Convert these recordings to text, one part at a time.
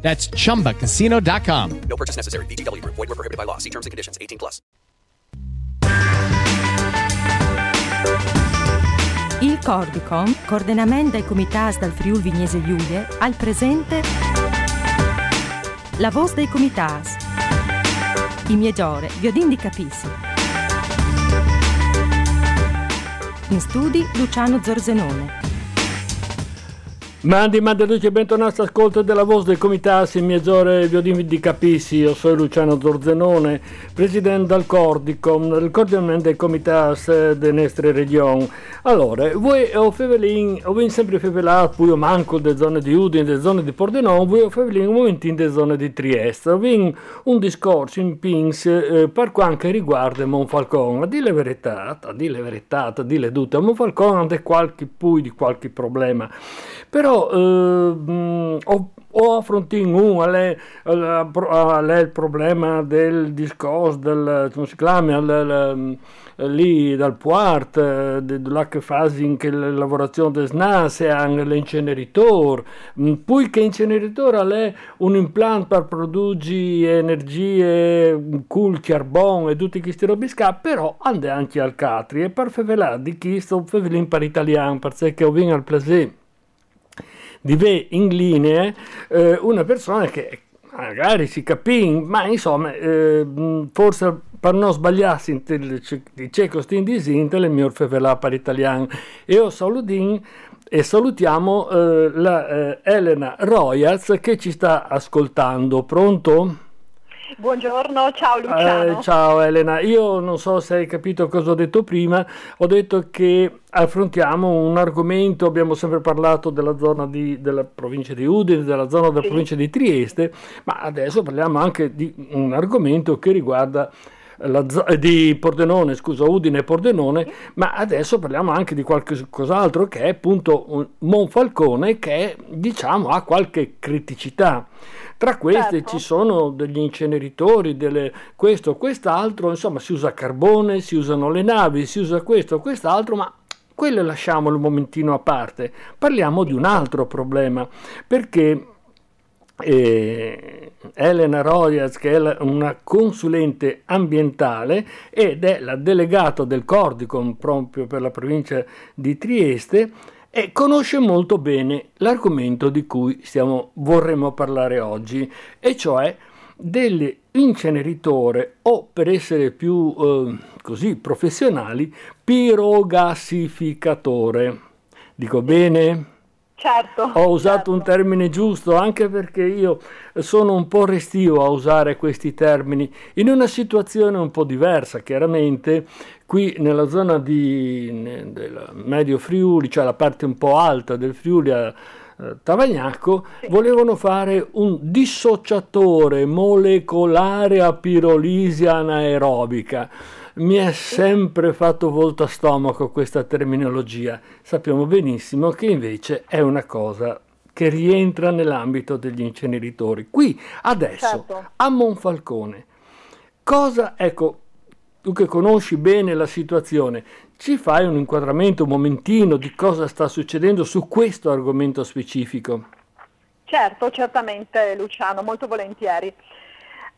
That's chumbacasino.com. No purchase necessary. VGW Group. Void where prohibited by law. See terms and conditions. 18+. Il Cordicom, coordinamento dai comitats dal Friul Vignese Giulie, al presente La vos dai comitats. I migliori viodin di capissi. In studi Luciano Zorzenone. Mandi, e bentornati all'ascolto della voce del comitato in mezz'ora viodini di capissi. Io sono Luciano Zorzenone, presidente del Cordicom, del coordinamento dei comitati delle nostre regioni. Allora, voi ho sempre fevelato, poi manco delle zone di Udine, delle zone di Pordenone, voi ho fevelato un momentino delle zone di Trieste. Ho un discorso in Pins per quanto riguarda Monfalcone. A dire la verità, Monfalcone ha qualche problema. Però ho affrontato il problema del discorso del come si chiama lì dal Puart, della fase in che la lavorazione del SNAS e anche l'inceneritore, poi che l'inceneritore è un impianto per produrre energie col carbone e tutti questi robisca, però ande anche al catri e per fevelare di chi sto fevelin per italiano, perché ho vinto al plaisir di vedere in linea una persona che magari si capì, ma insomma forse per non sbagliarsi di cieco stin di sintele il mio fevelà per italiano. E ho saludin e salutiamo Elena Rojas che ci sta ascoltando. Pronto? Buongiorno, ciao Luciano. Ciao Elena, io non so se hai capito cosa ho detto prima, ho detto che affrontiamo un argomento, abbiamo sempre parlato della zona della provincia di Udine, della zona della provincia di Trieste, ma adesso parliamo anche di un argomento che riguarda di Pordenone, scusa, Udine e Pordenone, ma adesso parliamo anche di qualche cos'altro che è appunto Monfalcone, che diciamo ha qualche criticità. Tra queste certo. Ci sono degli inceneritori, questo, quest'altro, insomma si usa carbone, si usano le navi, si usa questo, quest'altro, ma quello lasciamolo un momentino a parte. Parliamo di un altro problema, perché Elena Rojas, che è una consulente ambientale ed è la delegata del Cordicom proprio per la provincia di Trieste, e conosce molto bene l'argomento di cui vorremmo parlare oggi, e cioè dell'inceneritore o, per essere più così professionali, pirogasificatore. Dico bene? Certo. Ho usato un termine giusto, anche perché io sono un po' restio a usare questi termini in una situazione un po' diversa, chiaramente. Qui nella zona del Medio Friuli, cioè la parte un po' alta del Friuli a Tavagnacco, volevano fare un dissociatore molecolare a pirolisi anaerobica. Mi è sempre fatto volto a stomaco questa terminologia. Sappiamo benissimo che invece è una cosa che rientra nell'ambito degli inceneritori. Qui, adesso, a Monfalcone, tu che conosci bene la situazione, ci fai un inquadramento, un momentino, di cosa sta succedendo su questo argomento specifico? Certo, certamente Luciano, molto volentieri.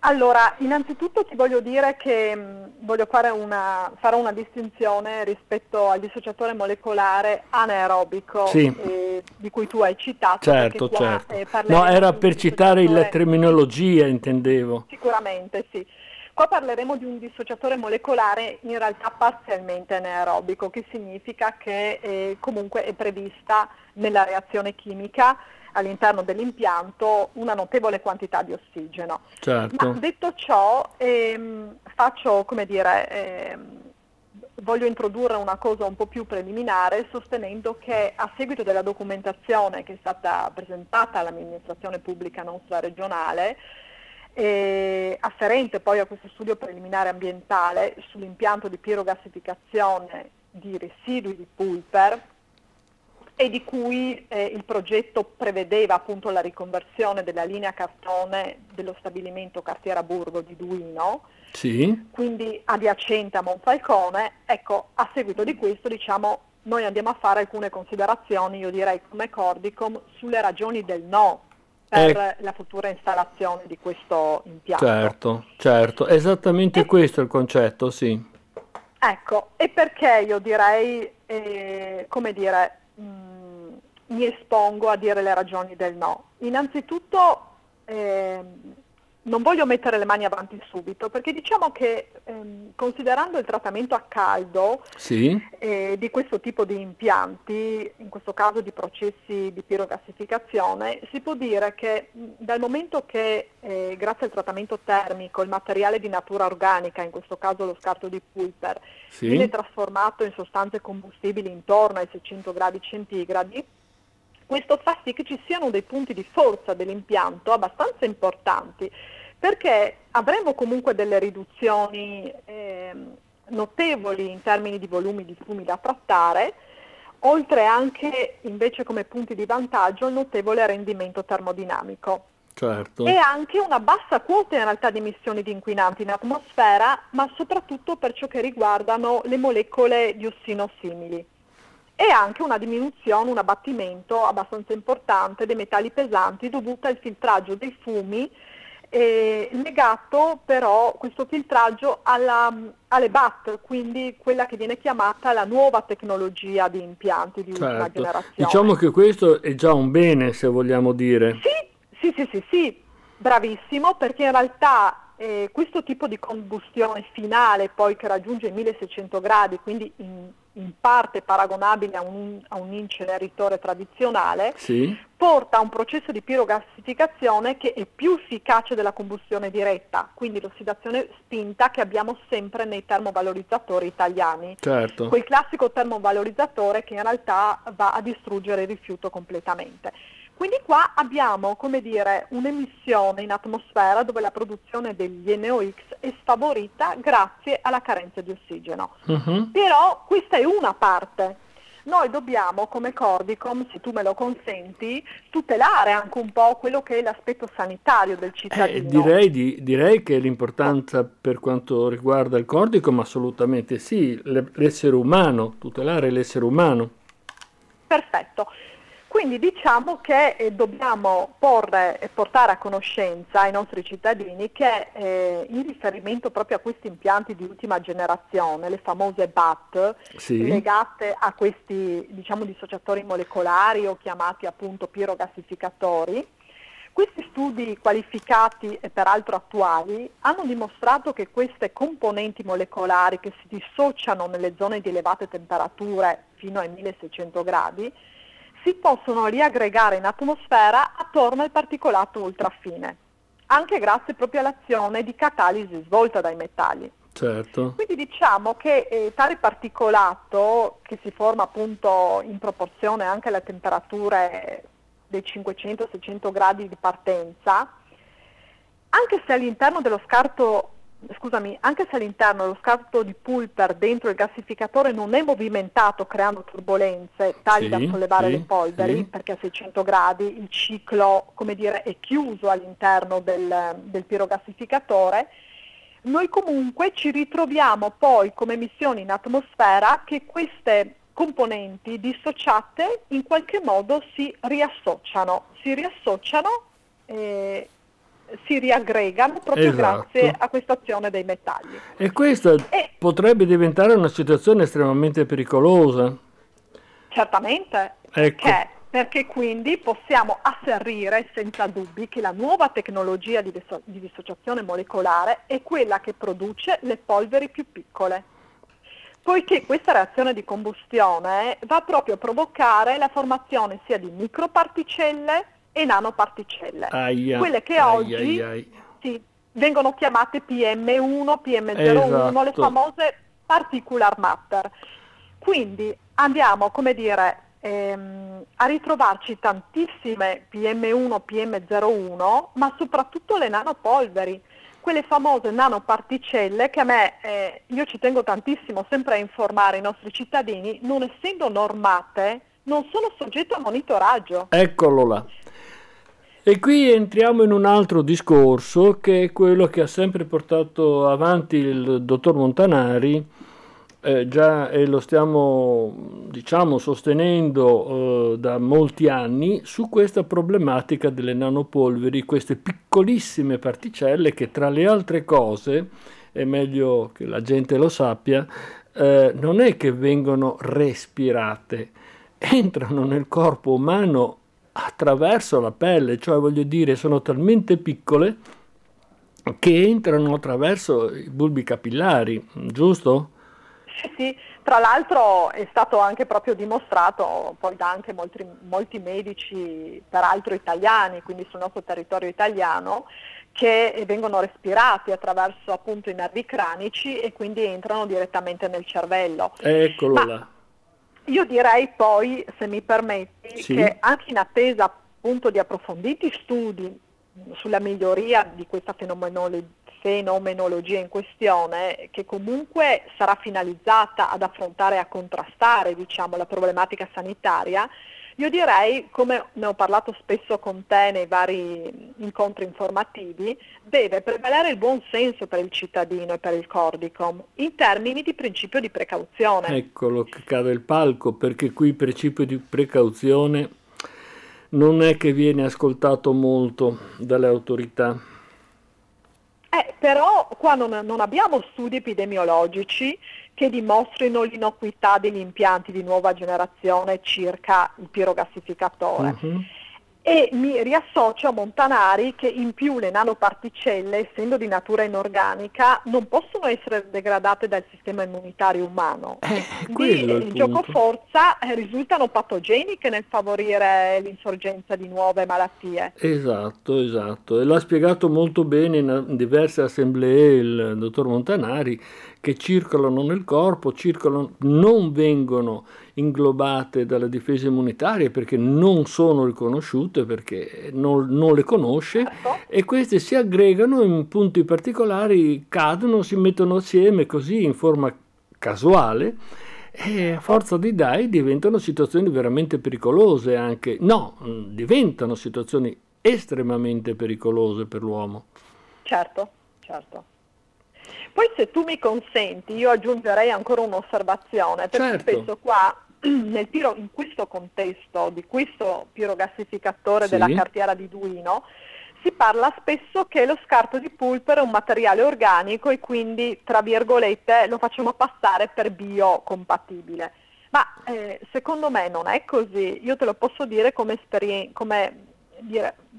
Allora, innanzitutto ti voglio dire che farò una distinzione rispetto al dissociatore molecolare anaerobico, sì, di cui tu hai citato. Certo. No, era per citare la terminologia, intendevo. Sicuramente, sì. Qua parleremo di un dissociatore molecolare in realtà parzialmente anaerobico, che significa che comunque è prevista nella reazione chimica all'interno dell'impianto una notevole quantità di ossigeno. Certo. Ma detto ciò, voglio introdurre una cosa un po' più preliminare, sostenendo che a seguito della documentazione che è stata presentata all'amministrazione pubblica nostra regionale, afferente poi a questo studio preliminare ambientale sull'impianto di pirogassificazione di residui di pulper e di cui il progetto prevedeva appunto la riconversione della linea cartone dello stabilimento Cartiera Burgo di Duino, sì, quindi adiacente a Monfalcone. Ecco, a seguito di questo, diciamo, noi andiamo a fare alcune considerazioni, io direi come Cordicom, sulle ragioni del no per la futura installazione di questo impianto. Certo, certo, esattamente questo è il concetto, sì. Ecco, e perché io direi, mi espongo a dire le ragioni del no. Innanzitutto non voglio mettere le mani avanti subito, perché diciamo che considerando il trattamento a caldo, sì, di questo tipo di impianti, in questo caso di processi di pirogassificazione, si può dire che dal momento che grazie al trattamento termico il materiale di natura organica, in questo caso lo scarto di pulper, sì, viene trasformato in sostanze combustibili intorno ai 600 gradi centigradi, questo fa sì che ci siano dei punti di forza dell'impianto abbastanza importanti, perché avremo comunque delle riduzioni notevoli in termini di volumi di fumi da trattare, oltre anche invece come punti di vantaggio il notevole rendimento termodinamico. Certo. E anche una bassa quota in realtà di emissioni di inquinanti in atmosfera, ma soprattutto per ciò che riguardano le molecole di ossino simili. E anche una diminuzione, un abbattimento abbastanza importante dei metalli pesanti dovuta al filtraggio dei fumi, legato però questo filtraggio alle BAT, quindi quella che viene chiamata la nuova tecnologia di impianti di ultima generazione. Diciamo che questo è già un bene, se vogliamo dire. Sì, bravissimo, perché in realtà questo tipo di combustione finale poi che raggiunge i 1600 gradi, quindi in parte paragonabile a un inceneritore tradizionale, sì, porta a un processo di pirogassificazione che è più efficace della combustione diretta, quindi l'ossidazione spinta che abbiamo sempre nei termovalorizzatori italiani. Certo. Quel classico termovalorizzatore che in realtà va a distruggere il rifiuto completamente. Quindi qua abbiamo, un'emissione in atmosfera dove la produzione degli NOx è sfavorita grazie alla carenza di ossigeno. Uh-huh. Però questa è una parte. Noi dobbiamo, come Cordicom, se tu me lo consenti, tutelare anche un po' quello che è l'aspetto sanitario del cittadino. Direi che l'importanza per quanto riguarda il Cordicom, assolutamente sì, l'essere umano, tutelare l'essere umano. Perfetto. Quindi diciamo che dobbiamo portare a conoscenza ai nostri cittadini che in riferimento proprio a questi impianti di ultima generazione, le famose BAT, sì, legate a questi dissociatori molecolari o chiamati appunto pirogassificatori, questi studi qualificati e peraltro attuali hanno dimostrato che queste componenti molecolari che si dissociano nelle zone di elevate temperature fino ai 1600 gradi si possono riaggregare in atmosfera attorno al particolato ultrafine, anche grazie proprio all'azione di catalisi svolta dai metalli. Certo. Quindi diciamo che tale particolato, che si forma appunto in proporzione anche alle temperature dei 500-600 gradi di partenza, anche se all'interno dello scarto di pulper dentro il gassificatore non è movimentato creando turbolenze tali da sollevare le polveri, perché a 600 gradi il ciclo, è chiuso all'interno del pirogassificatore, noi comunque ci ritroviamo poi come emissioni in atmosfera che queste componenti dissociate in qualche modo si riassociano si riaggregano proprio grazie a questa azione dei metalli. E questa potrebbe diventare una situazione estremamente pericolosa. Certamente, perché quindi possiamo asserire senza dubbi che la nuova tecnologia di dissociazione molecolare è quella che produce le polveri più piccole, poiché questa reazione di combustione va proprio a provocare la formazione sia di microparticelle e nanoparticelle, quelle che oggi sì, vengono chiamate PM1, PM01, le famose particular matter. Quindi andiamo, a ritrovarci tantissime PM1, PM01, ma soprattutto le nanopolveri, quelle famose nanoparticelle che a me, io ci tengo tantissimo sempre a informare i nostri cittadini, non essendo normate, non sono soggette a monitoraggio. Eccolo là. E qui entriamo in un altro discorso che è quello che ha sempre portato avanti il dottor Montanari, già e lo stiamo sostenendo da molti anni, su questa problematica delle nanopolveri, queste piccolissime particelle che, tra le altre cose, è meglio che la gente lo sappia, non è che vengono respirate, entrano nel corpo umano attraverso la pelle, cioè voglio dire sono talmente piccole che entrano attraverso i bulbi capillari, giusto? Sì, tra l'altro è stato anche proprio dimostrato poi da anche molti medici, peraltro italiani, quindi sul nostro territorio italiano, che vengono respirati attraverso appunto i nervi cranici e quindi entrano direttamente nel cervello. Eccolo là. Io direi poi, se mi permetti, sì, che anche in attesa appunto di approfonditi studi sulla miglioria di questa fenomenologia in questione, che comunque sarà finalizzata ad affrontare e a contrastare, diciamo, la problematica sanitaria, io direi, come ne ho parlato spesso con te nei vari incontri informativi, deve prevalere il buon senso per il cittadino e per il Cordicom in termini di principio di precauzione. Eccolo che cade il palco, perché qui il principio di precauzione non è che viene ascoltato molto dalle autorità. Però qua non abbiamo studi epidemiologici che dimostrino l'innocuità degli impianti di nuova generazione circa il pirogassificatore. Uh-huh. E mi riassocio a Montanari, che in più le nanoparticelle, essendo di natura inorganica, non possono essere degradate dal sistema immunitario umano. Quindi il gioco forza risultano patogeniche nel favorire l'insorgenza di nuove malattie. Esatto. E l'ha spiegato molto bene in diverse assemblee il dottor Montanari, che circolano nel corpo, non vengono inglobate dalle difese immunitarie perché non sono riconosciute, perché non le conosce, certo. E queste si aggregano in punti particolari, cadono, si mettono assieme così in forma casuale e a forza di dai diventano situazioni veramente pericolose anche. No, diventano situazioni estremamente pericolose per l'uomo. Certo. Poi, se tu mi consenti, io aggiungerei ancora un'osservazione, perché spesso qua, in questo contesto di questo pirogassificatore della cartiera di Duino, si parla spesso che lo scarto di pulpero è un materiale organico e quindi, tra virgolette, lo facciamo passare per biocompatibile. Ma secondo me non è così. Io te lo posso dire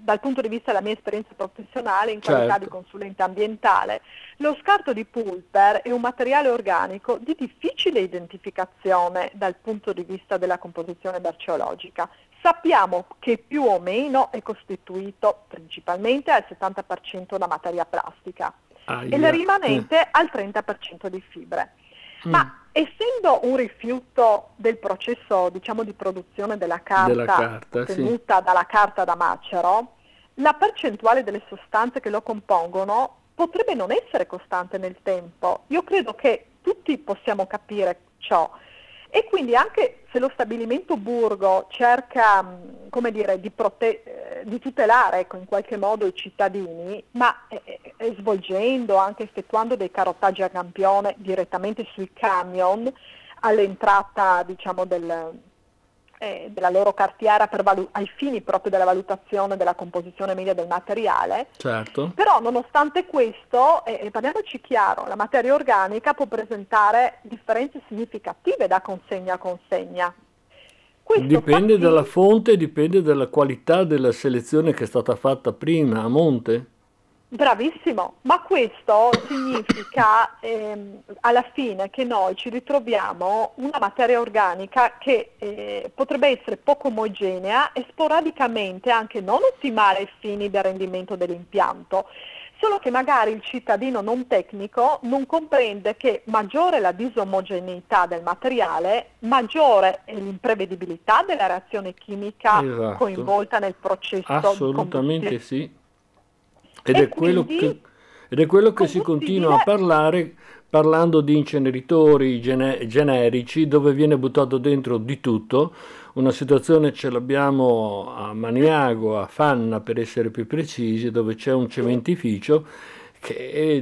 dal punto di vista della mia esperienza professionale in qualità di consulente ambientale, lo scarto di pulper è un materiale organico di difficile identificazione dal punto di vista della composizione merceologica. Sappiamo che più o meno è costituito principalmente al 70% da materia plastica e il rimanente al 30% di fibre. Ma essendo un rifiuto del processo, diciamo, di produzione della carta ottenuta dalla carta da macero, la percentuale delle sostanze che lo compongono potrebbe non essere costante nel tempo. Io credo che tutti possiamo capire ciò. E quindi anche se lo stabilimento Burgo cerca, di tutelare, in qualche modo i cittadini, ma svolgendo, anche effettuando dei carotaggi a campione direttamente sui camion all'entrata, della loro cartiera ai fini proprio della valutazione della composizione media del materiale. Certo. Però nonostante questo, parliamoci chiaro, la materia organica può presentare differenze significative da consegna a consegna. Questo dipende dalla fonte, dipende dalla qualità della selezione che è stata fatta prima a monte. Bravissimo, ma questo significa alla fine che noi ci ritroviamo una materia organica che potrebbe essere poco omogenea e sporadicamente anche non ottimale ai fini del rendimento dell'impianto. solo che magari il cittadino non tecnico non comprende che maggiore la disomogeneità del materiale, maggiore è l'imprevedibilità della reazione chimica coinvolta nel processo. Assolutamente sì. Ed è quello che si continua a parlando di inceneritori generici, dove viene buttato dentro di tutto. Una situazione ce l'abbiamo a Maniago, a Fanna per essere più precisi, dove c'è un cementificio che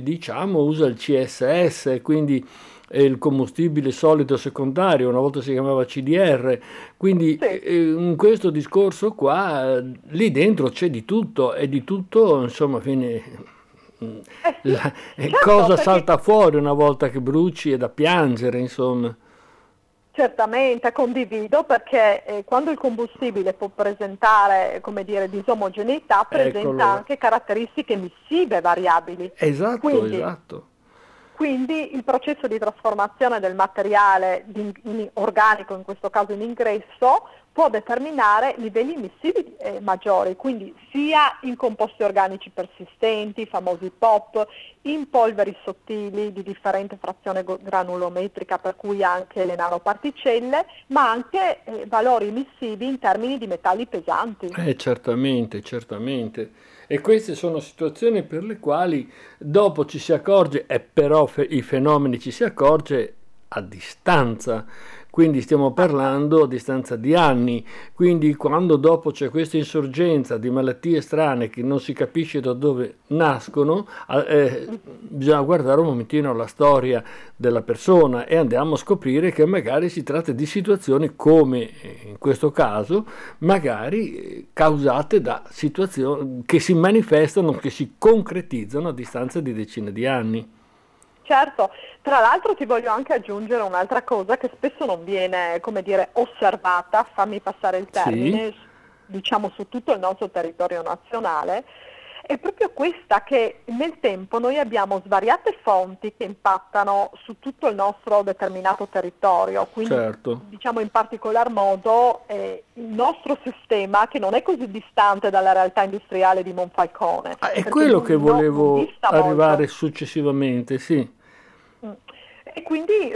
usa il CSS, quindi è il combustibile solido secondario, una volta si chiamava CDR, quindi in questo discorso qua, lì dentro c'è di tutto, e di tutto insomma fine... cosa salta fuori una volta che bruci? È da piangere, insomma. Certamente, condivido, perché quando il combustibile può presentare, disomogeneità, presenta anche caratteristiche emissive variabili. Esatto. Quindi il processo di trasformazione del materiale organico, in questo caso in ingresso, può determinare livelli emissivi maggiori, quindi sia in composti organici persistenti, famosi POP, in polveri sottili di differente frazione granulometrica, per cui anche le nanoparticelle, ma anche valori emissivi in termini di metalli pesanti. Certamente. E queste sono situazioni per le quali dopo ci si accorge, e però i fenomeni ci si accorge a distanza. Quindi stiamo parlando a distanza di anni, quindi quando dopo c'è questa insorgenza di malattie strane che non si capisce da dove nascono, bisogna guardare un momentino la storia della persona e andiamo a scoprire che magari si tratta di situazioni, come in questo caso, magari causate da situazioni che si manifestano, che si concretizzano a distanza di decine di anni. Certo, tra l'altro ti voglio anche aggiungere un'altra cosa che spesso non viene, osservata, fammi passare il termine, sì. Su tutto il nostro territorio nazionale, è proprio questa, che nel tempo noi abbiamo svariate fonti che impattano su tutto il nostro determinato territorio, quindi in particolar modo il nostro sistema, che non è così distante dalla realtà industriale di Monfalcone. È quello che volevo arrivare successivamente, sì. E quindi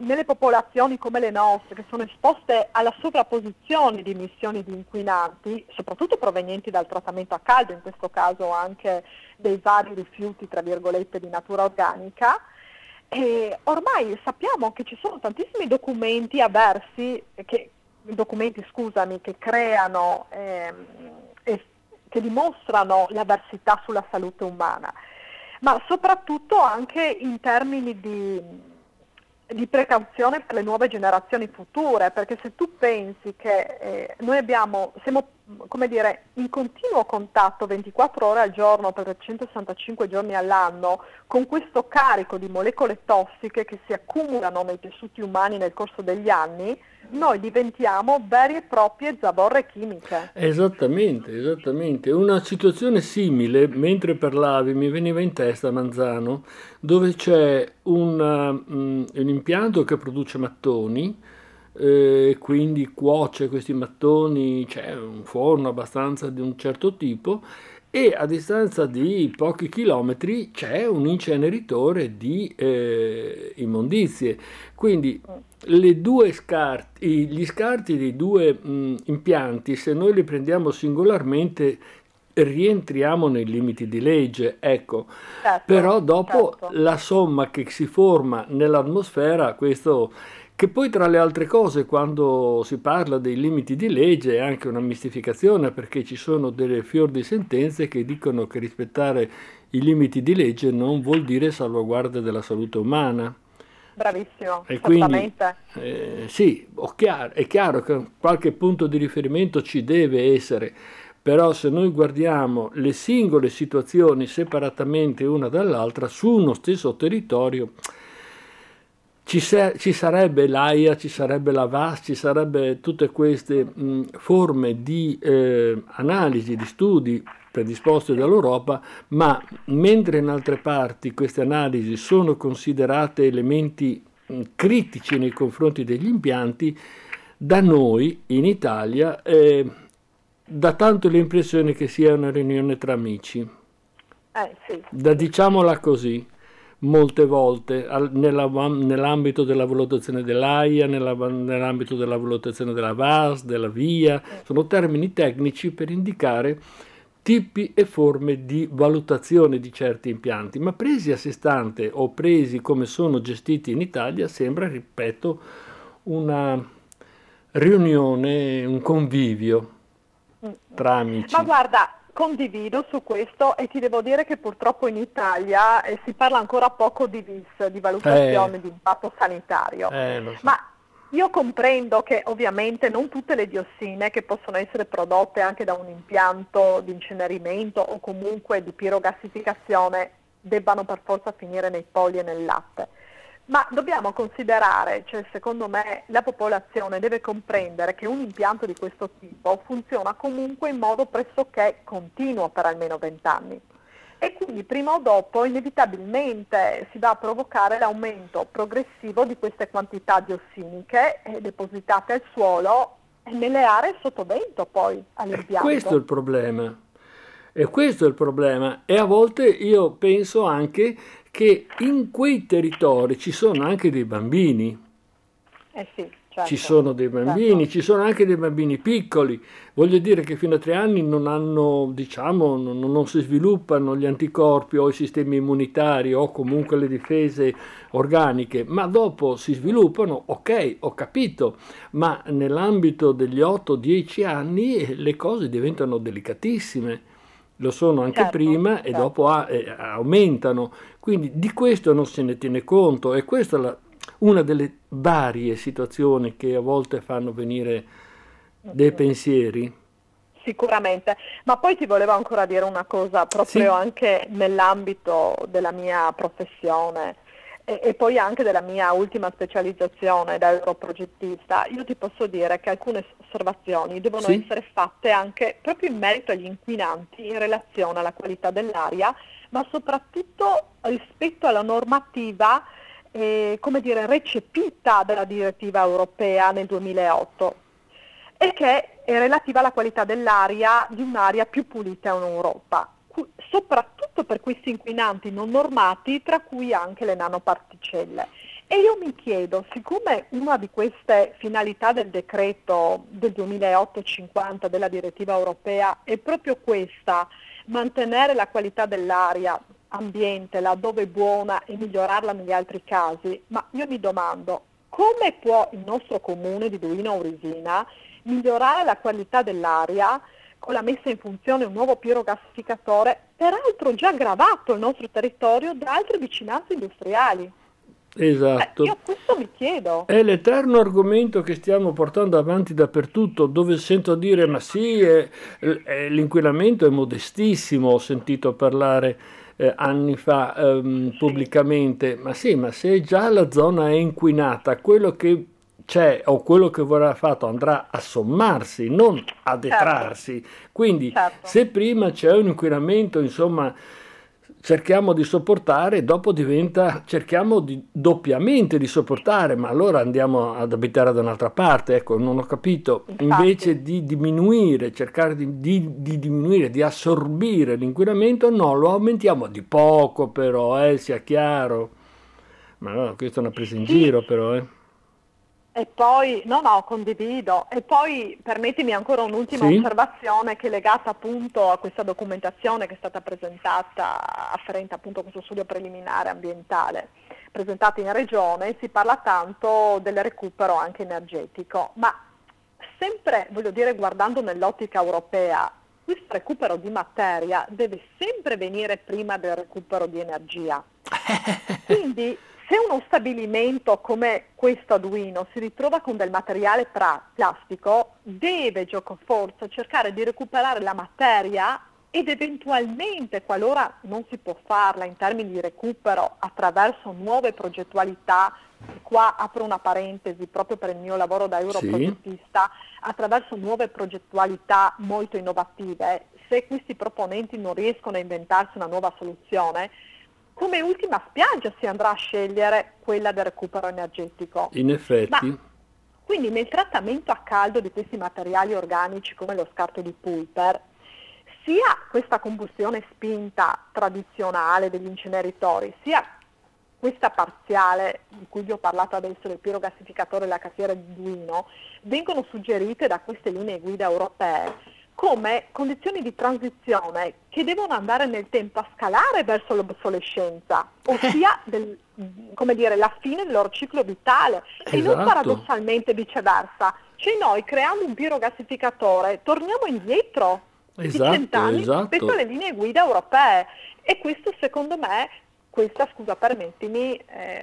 nelle popolazioni come le nostre, che sono esposte alla sovrapposizione di emissioni di inquinanti, soprattutto provenienti dal trattamento a caldo, in questo caso anche dei vari rifiuti, di natura organica, e ormai sappiamo che ci sono tantissimi documenti avversi, che creano, che dimostrano l'avversità sulla salute umana. Ma soprattutto anche in termini di precauzione per le nuove generazioni future, perché se tu pensi che noi siamo in continuo contatto 24 ore al giorno per 365 giorni all'anno con questo carico di molecole tossiche che si accumulano nei tessuti umani nel corso degli anni, noi diventiamo vere e proprie zavorre chimiche. Esattamente. Una situazione simile, mentre parlavi, mi veniva in testa Manzano, dove c'è un impianto che produce mattoni, quindi cuoce questi mattoni, c'è un forno abbastanza di un certo tipo, e a distanza di pochi chilometri c'è un inceneritore di immondizie. Quindi gli scarti dei due impianti, se noi li prendiamo singolarmente, rientriamo nei limiti di legge, però dopo la somma che si forma nell'atmosfera, questo che poi tra le altre cose, quando si parla dei limiti di legge, è anche una mistificazione, perché ci sono delle fior di sentenze che dicono che rispettare i limiti di legge non vuol dire salvaguardia della salute umana. Bravissimo, e quindi, è chiaro che qualche punto di riferimento ci deve essere, però se noi guardiamo le singole situazioni separatamente una dall'altra su uno stesso territorio, ci sarebbe l'AIA, ci sarebbe la VAS, ci sarebbe tutte queste forme di analisi, di studi predisposti dall'Europa, ma mentre in altre parti queste analisi sono considerate elementi critici nei confronti degli impianti, da noi in Italia dà tanto l'impressione che sia una riunione tra amici. Sì. Da, diciamola così, molte volte nell'ambito della valutazione dell'AIA, nell'ambito della valutazione della VAS, della VIA, sono termini tecnici per indicare tipi e forme di valutazione di certi impianti, ma presi a sé stante o presi come sono gestiti in Italia sembra, ripeto, una riunione, un convivio tra amici. Ma guarda, condivido su questo e ti devo dire che purtroppo in Italia si parla ancora poco di VIS, di valutazione di impatto sanitario. Lo so. Ma io comprendo che ovviamente non tutte le diossine che possono essere prodotte anche da un impianto di incenerimento o comunque di pirogassificazione debbano per forza finire nei polli e nel latte. Ma dobbiamo considerare, cioè secondo me la popolazione deve comprendere che un impianto di questo tipo funziona comunque in modo pressoché continuo per almeno 20 anni e quindi prima o dopo inevitabilmente si va a provocare l'aumento progressivo di queste quantità diossiniche depositate al suolo nelle aree sottovento poi all'impianto. Questo è il problema. E questo è il problema, e a volte io penso anche che in quei territori ci sono anche dei bambini, sì, certo, ci sono dei bambini, certo. Ci sono anche dei bambini piccoli, voglio dire che fino a 3 anni non hanno, diciamo, non si sviluppano gli anticorpi o i sistemi immunitari o comunque le difese organiche, ma dopo si sviluppano, ok, ho capito, ma nell'ambito degli 8-10 anni le cose diventano delicatissime. Lo sono anche certo, prima certo. E dopo aumentano, quindi di questo non se ne tiene conto e questa è una delle varie situazioni che a volte fanno venire dei pensieri. Sicuramente, ma poi ti volevo ancora dire una cosa proprio anche nell'ambito della mia professione e poi anche della mia ultima specializzazione da europrogettista. Io ti posso dire che alcune osservazioni devono essere fatte anche proprio in merito agli inquinanti in relazione alla qualità dell'aria, ma soprattutto rispetto alla normativa recepita dalla direttiva europea nel 2008 e che è relativa alla qualità dell'aria di un'aria più pulita in Europa, soprattutto per questi inquinanti non normati, tra cui anche le nanoparticelle. E io mi chiedo, siccome una di queste finalità del decreto del 2008/50 della direttiva europea è proprio questa, mantenere la qualità dell'aria ambiente laddove è buona e migliorarla negli altri casi, ma io mi domando, come può il nostro comune di Duino-Urisina migliorare la qualità dell'aria con la messa in funzione un nuovo pirogassificatore, peraltro già gravato il nostro territorio da altre vicinanze industriali? Esatto. Io questo mi chiedo. È l'eterno argomento che stiamo portando avanti dappertutto, dove sento dire ma sì, l'inquinamento è modestissimo, ho sentito parlare anni fa pubblicamente, ma se già la zona è inquinata, quello che c'è o quello che vorrà fatto andrà a sommarsi, non a detrarsi. Certo. Quindi certo. Se prima c'è un inquinamento, insomma, cerchiamo di sopportare, dopo cerchiamo di doppiamente di sopportare, ma allora andiamo ad abitare da un'altra parte, ecco, non ho capito. Infatti. Invece di diminuire, cercare di diminuire, di assorbire l'inquinamento, no, lo aumentiamo di poco però, sia chiaro. Ma no, questa è una presa in giro però, E poi, no, condivido. E poi permettimi ancora un'ultima osservazione che è legata appunto a questa documentazione che è stata presentata afferente appunto a questo studio preliminare ambientale presentato in regione. Si parla tanto del recupero anche energetico, ma sempre, voglio dire, guardando nell'ottica europea, questo recupero di materia deve sempre venire prima del recupero di energia. Quindi se uno stabilimento come questo a Duino si ritrova con del materiale plastico, deve giocoforza cercare di recuperare la materia ed eventualmente, qualora non si può farla in termini di recupero attraverso nuove progettualità, qua apro una parentesi proprio per il mio lavoro da europrogettista, attraverso nuove progettualità molto innovative, se questi proponenti non riescono a inventarsi una nuova soluzione, come ultima spiaggia si andrà a scegliere quella del recupero energetico. In effetti. Ma, quindi nel trattamento a caldo di questi materiali organici come lo scarto di pulper sia questa combustione spinta tradizionale degli inceneritori, sia questa parziale di cui vi ho parlato adesso del pirogassificatore della cartiera di Duino, vengono suggerite da queste linee guida europee come condizioni di transizione che devono andare nel tempo a scalare verso l'obsolescenza, ossia la fine del loro ciclo vitale, esatto. E non paradossalmente viceversa, cioè noi creando un pirogassificatore torniamo indietro di 100 anni rispetto alle linee guida europee, e questo secondo me,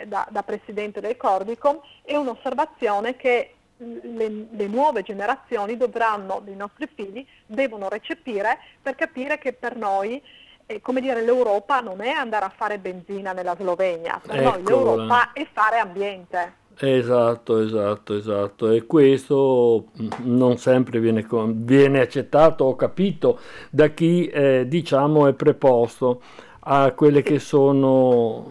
da presidente del Cordicom, è un'osservazione che le nuove generazioni i nostri figli devono recepire, per capire che per noi l'Europa non è andare a fare benzina nella Slovenia, per noi l'Europa è fare ambiente. Esatto, e questo non sempre viene accettato o capito da chi è preposto a quelle che sono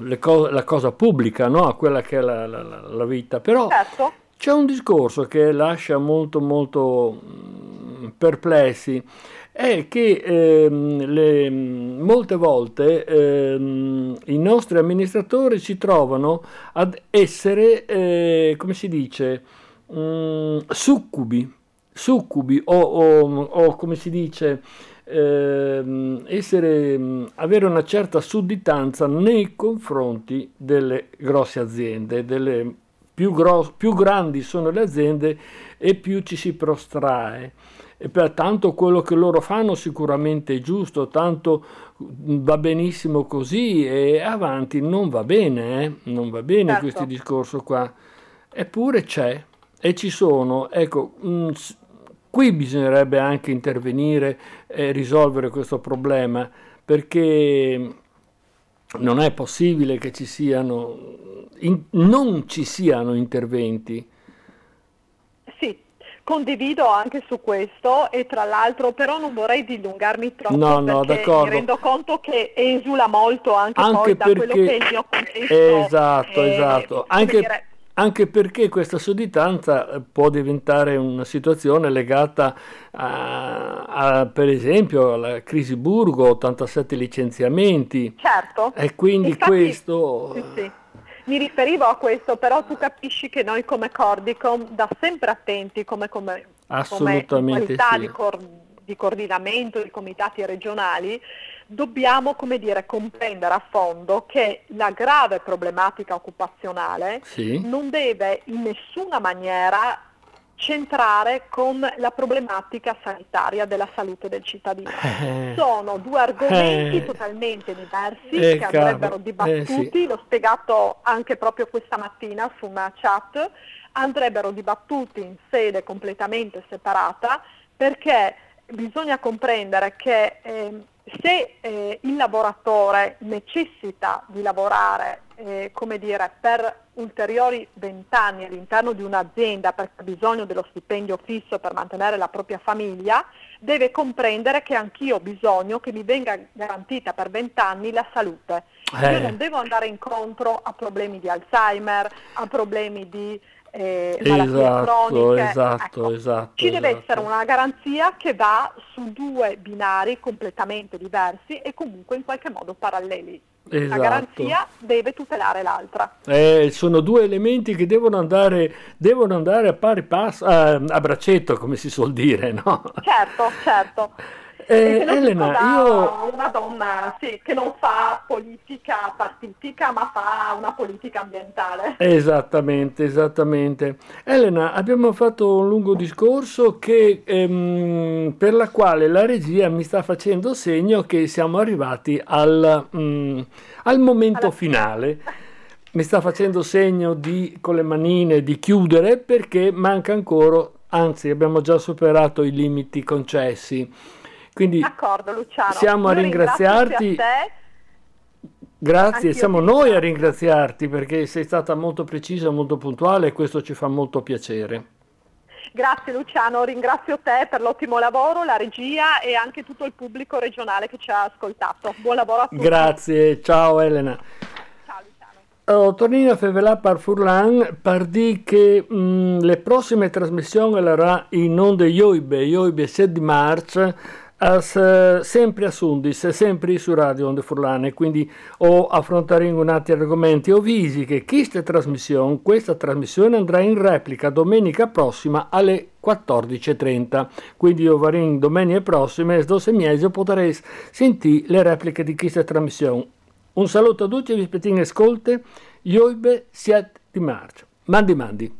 la cosa pubblica, no? A quella che è la vita, però certo. C'è un discorso che lascia molto molto perplessi, è che molte volte i nostri amministratori si trovano ad essere, succubi avere una certa sudditanza nei confronti delle grosse aziende, più grandi sono le aziende e più ci si prostrae. E pertanto quello che loro fanno sicuramente è giusto, tanto va benissimo così, e avanti non va bene, non va bene, certo. Questo discorso qua. Eppure c'è e ci sono. Ecco, qui bisognerebbe anche intervenire e risolvere questo problema, perché non è possibile che non ci siano interventi. Sì, condivido anche su questo, e tra l'altro però non vorrei dilungarmi troppo, perché d'accordo. Mi rendo conto che esula molto anche poi da quello che è il mio contesto. Esatto. Anche perché questa sudditanza può diventare una situazione legata per esempio alla crisi Burgo, 87 licenziamenti. Certo. E quindi infatti, questo... Sì. Mi riferivo a questo, però tu capisci che noi come Cordicom da sempre attenti, come assolutamente qualità sì. di coordinamento dei comitati regionali, dobbiamo, comprendere a fondo che la grave problematica occupazionale non deve in nessuna maniera centrare con la problematica sanitaria della salute del cittadino. Sono due argomenti totalmente diversi che andrebbero dibattuti, l'ho spiegato anche proprio questa mattina su una chat, andrebbero dibattuti in sede completamente separata, perché bisogna comprendere che se il lavoratore necessita di lavorare per ulteriori 20 anni all'interno di un'azienda, perché ha bisogno dello stipendio fisso per mantenere la propria famiglia, deve comprendere che anch'io ho bisogno che mi venga garantita per 20 anni la salute. Io non devo andare incontro a problemi di Alzheimer, a problemi di malattie croniche. Ci deve essere una garanzia che va su due binari completamente diversi e comunque in qualche modo paralleli. La garanzia deve tutelare l'altra. Sono due elementi che devono andare a pari passo, a braccetto, come si suol dire, no? Certo. Elena, io... una donna che non fa politica partitica, ma fa una politica ambientale. Esattamente. Elena, abbiamo fatto un lungo discorso per la quale la regia mi sta facendo segno che siamo arrivati al momento finale. Mi sta facendo segno con le manine di chiudere, perché manca ancora, anzi abbiamo già superato i limiti concessi. Quindi d'accordo, Luciano. Siamo a ringraziarti. Grazie, anch'io siamo noi a ringraziarti, perché sei stata molto precisa, molto puntuale, e questo ci fa molto piacere. Grazie Luciano, ringrazio te per l'ottimo lavoro, la regia e anche tutto il pubblico regionale che ci ha ascoltato. Buon lavoro a tutti. Grazie, ciao Elena. Tornino a Fevelà par Furlan, par di che le prossime trasmissioni la in onda Ioibe 7 di marzo sempre a Sundis, sempre su Radio Onda Furlane, quindi o affronteremo altri argomenti o visi che questa trasmissione andrà in replica domenica prossima alle 14:30, quindi io varin domenica prossima e 12 mesi potrei sentire le repliche di questa trasmissione. Un saluto a tutti e vi aspetto in ascolte, Ioibe 7 di marzo. Mandi.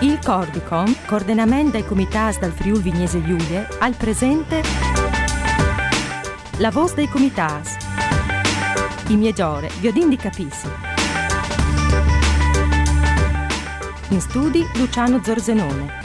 Il Cordicom, coordinamento dai comitats dal Friul Vignese Giulie, al presente La vos dai comitats. I miei giore, vi odin di capissi. In studi Luciano Zorzenone.